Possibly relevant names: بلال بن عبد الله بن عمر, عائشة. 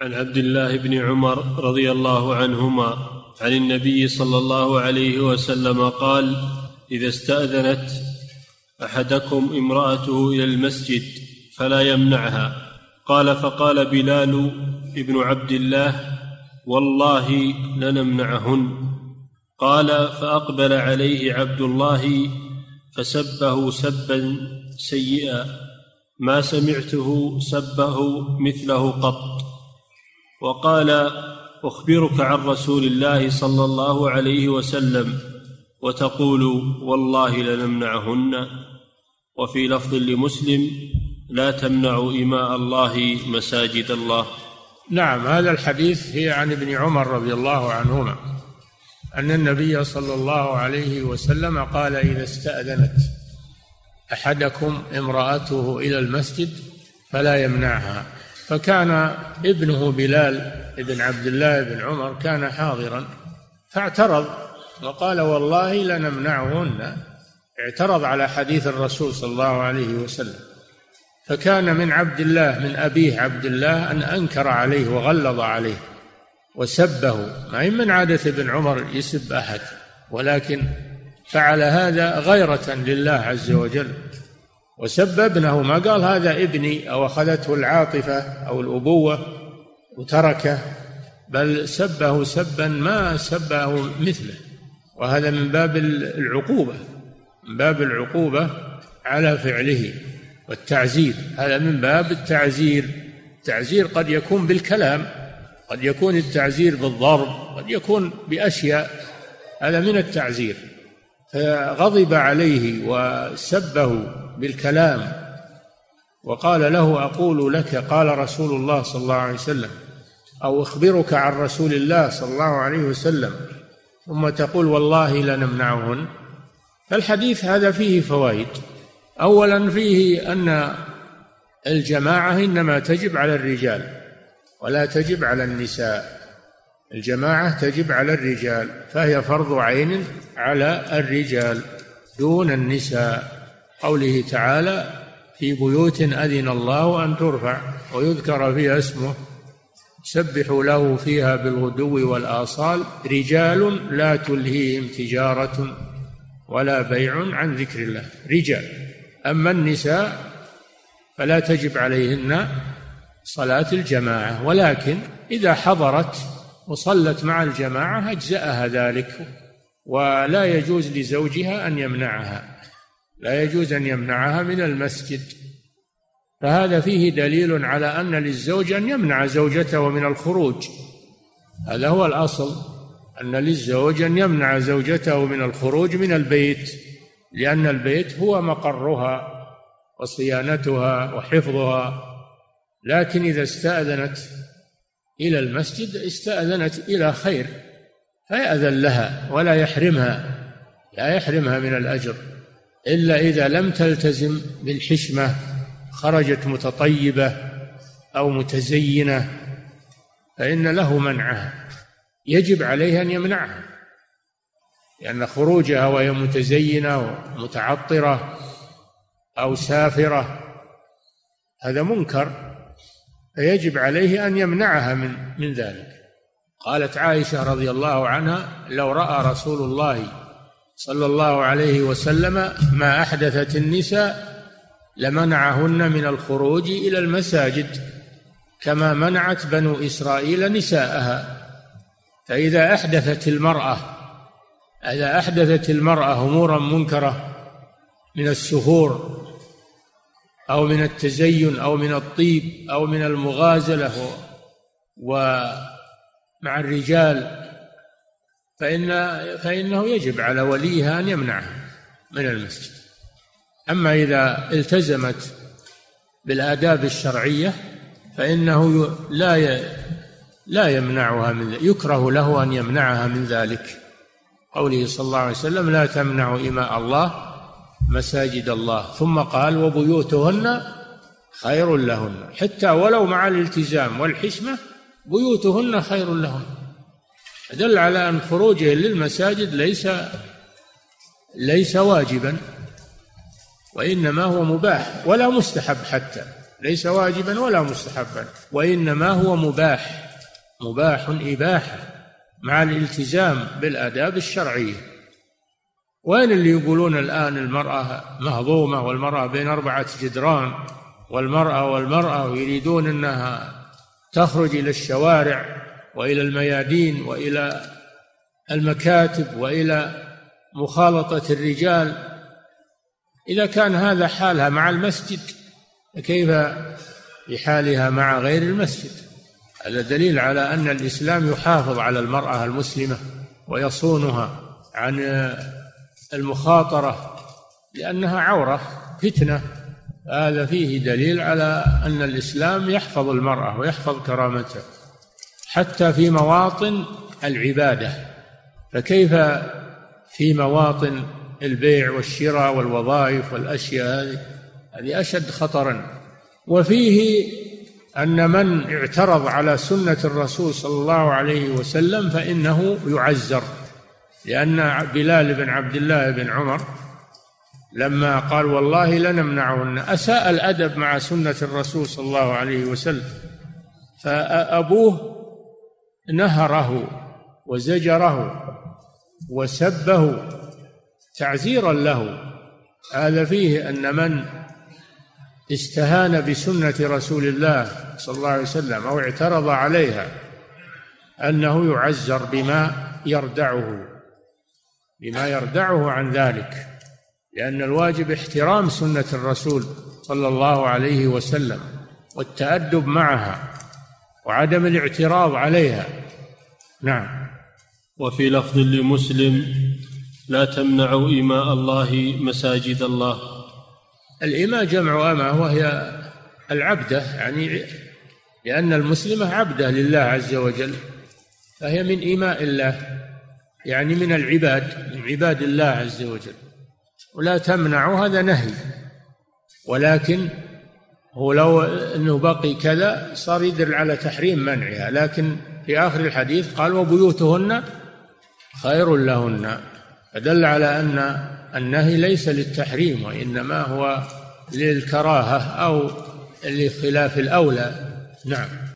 عن عبد الله بن عمر رضي الله عنهما عن النبي صلى الله عليه وسلم قال: إذا استأذنت أحدكم امرأته إلى المسجد فلا يمنعها. قال: فقال بلال بن عبد الله: والله لنمنعهن. قال: فأقبل عليه عبد الله فسبه سبا سيئا ما سمعته سبه مثله قط. وقال: أخبرك عن رسول الله صلى الله عليه وسلم وتقول والله لنمنعهن. وفي لفظ لمسلم: لا تمنعوا إماء الله مساجد الله. نعم، هذا الحديث هي عن ابن عمر رضي الله عنهما أن النبي صلى الله عليه وسلم قال: إذا استأذنت أحدكم امرأته إلى المسجد فلا يمنعها. فكان ابنه بلال بن عبد الله بن عمر كان حاضرا فاعترض وقال: والله لنمنعهن. اعترض على حديث الرسول صلى الله عليه وسلم، فكان من عبد الله، من أبيه عبد الله، أن أنكر عليه وغلظ عليه وسبه. ما هي من عادة ابن عمر يسب أحد، ولكن فعل هذا غيرة لله عز وجل وسب ابنه، ما قال هذا ابني أو أخذته العاطفة أو الأبوة وتركه، بل سبه سبا ما سبه مثله. وهذا من باب العقوبة، من باب العقوبة على فعله والتعزير. هذا من باب التعزير. التعزير قد يكون بالكلام، قد يكون التعزير بالضرب، قد يكون بأشياء، هذا من التعزير. فغضب عليه وسبه بالكلام وقال له: أقول لك قال رسول الله صلى الله عليه وسلم، أو أخبرك عن رسول الله صلى الله عليه وسلم، ثم تقول والله لنمنعهن. فالحديث هذا فيه فوائد. أولا، فيه أن الجماعة إنما تجب على الرجال ولا تجب على النساء، الجماعة تجب على الرجال، فهي فرض عين على الرجال دون النساء. قوله تعالى: في بيوت أذن الله أن ترفع ويذكر فيها اسمه سبحوا له فيها بالغدو والآصال رجال لا تلهيهم تجارة ولا بيع عن ذكر الله. رجال. أما النساء فلا تجب عليهن صلاة الجماعة، ولكن إذا حضرت وصلت مع الجماعة أجزأها ذلك، ولا يجوز لزوجها أن يمنعها، لا يجوز أن يمنعها من المسجد. فهذا فيه دليل على أن للزوج أن يمنع زوجته من الخروج، هذا هو الأصل، أن للزوج أن يمنع زوجته من الخروج من البيت، لأن البيت هو مقرها وصيانتها وحفظها. لكن إذا استأذنت إلى المسجد استأذنت إلى خير، فيأذن لها ولا يحرمها، لا يحرمها من الأجر، إلا إذا لم تلتزم بالحشمة، خرجت متطيبة أو متزينة فإن له منعها، يجب عليها أن يمنعها، لأن خروجها وهي متزينة ومتعطرة أو سافرة هذا منكر، فيجب عليه أن يمنعها من ذلك. قالت عائشة رضي الله عنها: لو رأى رسول الله صلى الله عليه وسلم ما أحدثت النساء لمنعهن من الخروج إلى المساجد كما منعت بنو إسرائيل نساءها. فإذا أحدثت المرأة، إذا أحدثت المرأة أمورا منكرة من السفور أو من التزين أو من الطيب أو من المغازلة ومع الرجال، فإنه يجب على وليها أن يمنعها من المسجد. أما إذا التزمت بالآداب الشرعية فإنه لا يمنعها من ذلك، يكره له أن يمنعها من ذلك. قوله صلى الله عليه وسلم: لا تمنعوا إماء الله مساجد الله. ثم قال: وبيوتهن خير لهن. حتى ولو مع الالتزام والحشمة بيوتهن خير لهن، دل على أن خروجه للمساجد ليس واجبا، وإنما هو مباح ولا مستحب حتى، ليس واجبا ولا مستحبا، وإنما هو مباح، مباح إباحة مع الالتزام بالآداب الشرعية. وين اللي يقولون الآن المرأة مهضومة والمرأة بين 4 جدران والمرأة ويريدون أنها تخرج إلى الشوارع وإلى الميادين وإلى المكاتب وإلى مخالطة الرجال؟ إذا كان هذا حالها مع المسجد فكيف بحالها مع غير المسجد؟ هذا دليل على أن الإسلام يحافظ على المرأة المسلمة ويصونها عن المخاطرة، لأنها عورة فتنة. هذا فيه دليل على أن الإسلام يحفظ المرأة ويحفظ كرامتها حتى في مواطن العبادة، فكيف في مواطن البيع والشراء والوظائف والأشياء هذه أشد خطرا. وفيه أن من اعترض على سنة الرسول صلى الله عليه وسلم فإنه يعزر، لأن بلال بن عبد الله بن عمر لما قال والله لنمنعهن أساء الأدب مع سنة الرسول صلى الله عليه وسلم، فأبوه نهره وزجره وسبه تعزيرا له. هذا فيه أن من استهان بسنة رسول الله صلى الله عليه وسلم أو اعترض عليها أنه يعزر بما يردعه عن ذلك، لأن الواجب احترام سنة الرسول صلى الله عليه وسلم والتأدب معها وعدم الاعتراض عليها. نعم. وفي لفظ لمسلم: لا تمنعوا إماء الله مساجد الله. الإماء جمع أمة وهي العبدة، يعني لأن المسلمة عبدة لله عز وجل، فهي من إماء الله، يعني من العباد، من عباد الله عز وجل. ولا تمنعوا هذا نهي، ولكن هو لو أنه بقي كذا صار يدل على تحريم منعها، لكن في آخر الحديث قال وبيوتهن خير لهن، فدل على أن النهي ليس للتحريم وإنما هو للكراهة أو لخلاف الأولى. نعم.